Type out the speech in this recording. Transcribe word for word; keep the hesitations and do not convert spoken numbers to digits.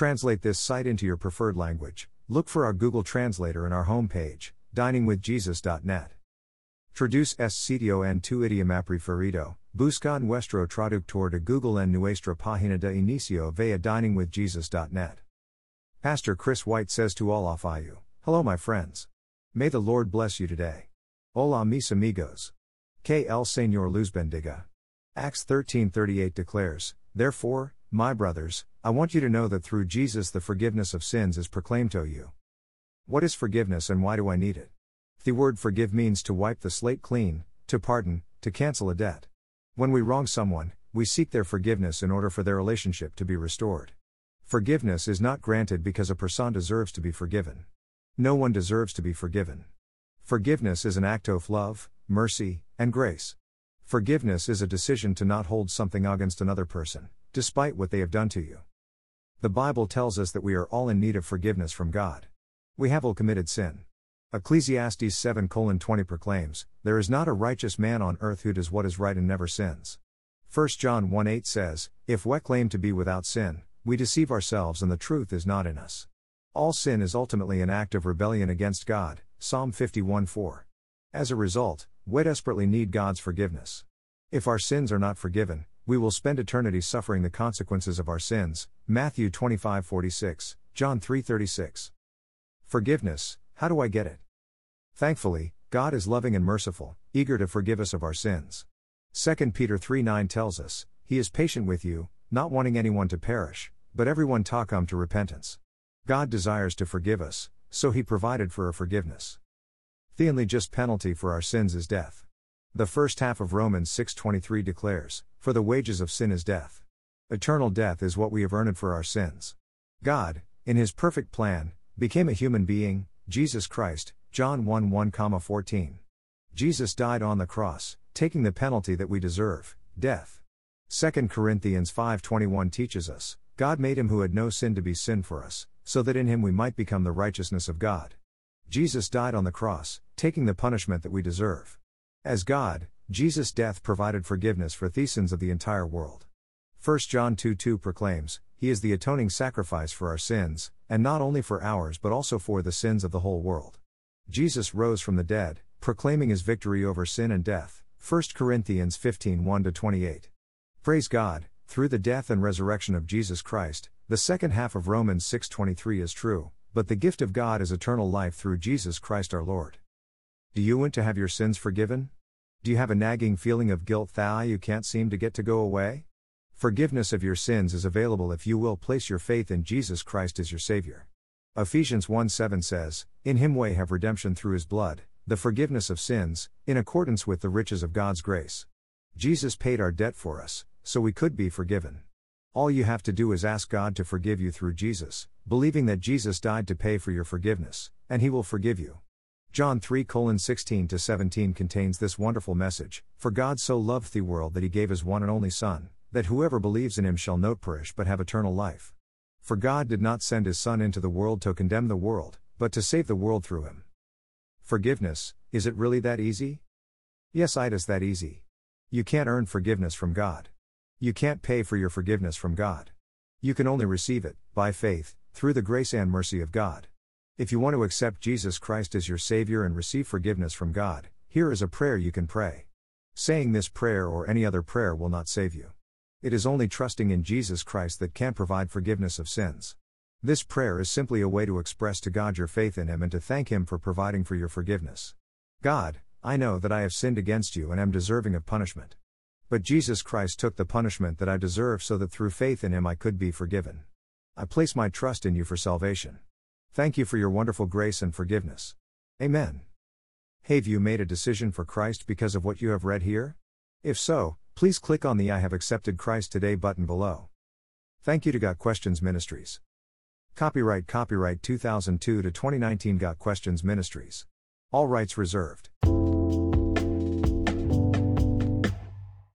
Translate this site into your preferred language. Look for our Google Translator in our homepage, dining with jesus dot net. Traduce este sitio en tu idioma preferido. Busca nuestro traductor de Google en nuestra página de inicio via dining with jesus dot net. Pastor Chris White says to all of you, hello my friends. May the Lord bless you today. Hola mis amigos. Que el Señor los bendiga. Acts thirteen thirty-eight declares, therefore, my brothers, I want you to know that through Jesus the forgiveness of sins is proclaimed to you. What is forgiveness and why do I need it? The word forgive means to wipe the slate clean, to pardon, to cancel a debt. When we wrong someone, we seek their forgiveness in order for their relationship to be restored. Forgiveness is not granted because a person deserves to be forgiven. No one deserves to be forgiven. Forgiveness is an act of love, mercy, and grace. Forgiveness is a decision to not hold something against another person, despite what they have done to you. The Bible tells us that we are all in need of forgiveness from God. We have all committed sin. Ecclesiastes seven colon twenty proclaims, there is not a righteous man on earth who does what is right and never sins. First John one eight says, if we claim to be without sin, we deceive ourselves and the truth is not in us. All sin is ultimately an act of rebellion against God, Psalm fifty-one four. As a result, we desperately need God's forgiveness. If our sins are not forgiven, we will spend eternity suffering the consequences of our sins, Matthew twenty-five forty-six, John three thirty-six. Forgiveness. How do I get it? Thankfully, God is loving and merciful, eager to forgive us of our sins. Second Peter three nine tells us, He is patient with you, not wanting anyone to perish, but everyone to come to repentance. God desires to forgive us, so He provided for our forgiveness. The only just penalty for our sins is death. The first half of Romans six twenty-three declares, for the wages of sin is death. Eternal death is what we have earned for our sins. God, in His perfect plan, became a human being, Jesus Christ, John one one to fourteen. Jesus died on the cross, taking the penalty that we deserve, death. Second Corinthians five twenty-one teaches us, God made Him who had no sin to be sin for us, so that in Him we might become the righteousness of God. Jesus died on the cross, taking the punishment that we deserve. As God, Jesus' death provided forgiveness for the sins of the entire world. First John two two proclaims, He is the atoning sacrifice for our sins, and not only for ours but also for the sins of the whole world. Jesus rose from the dead, proclaiming His victory over sin and death, First Corinthians fifteen one to twenty-eight. Praise God, through the death and resurrection of Jesus Christ, the second half of Romans six twenty-three is true, but the gift of God is eternal life through Jesus Christ our Lord. Do you want to have your sins forgiven? Do you have a nagging feeling of guilt that you can't seem to get to go away? Forgiveness of your sins is available if you will place your faith in Jesus Christ as your Savior. Ephesians one seven says, in Him we have redemption through His blood, the forgiveness of sins, in accordance with the riches of God's grace. Jesus paid our debt for us, so we could be forgiven. All you have to do is ask God to forgive you through Jesus, believing that Jesus died to pay for your forgiveness, and He will forgive you. John three sixteen to seventeen contains this wonderful message, for God so loved the world that He gave His one and only Son, that whoever believes in Him shall not perish but have eternal life. For God did not send His Son into the world to condemn the world, but to save the world through Him. Forgiveness, is it really that easy? Yes, it is that easy. You can't earn forgiveness from God. You can't pay for your forgiveness from God. You can only receive it, by faith, through the grace and mercy of God. If you want to accept Jesus Christ as your Savior and receive forgiveness from God, here is a prayer you can pray. Saying this prayer or any other prayer will not save you. It is only trusting in Jesus Christ that can provide forgiveness of sins. This prayer is simply a way to express to God your faith in Him and to thank Him for providing for your forgiveness. God, I know that I have sinned against you and am deserving of punishment. But Jesus Christ took the punishment that I deserve so that through faith in Him I could be forgiven. I place my trust in you for salvation. Thank you for your wonderful grace and forgiveness. Amen. Have you made a decision for Christ because of what you have read here? If so, please click on the I have accepted Christ today button below. Thank you to Got Questions Ministries. Copyright Copyright two thousand two to twenty nineteen Got Questions Ministries. All rights reserved.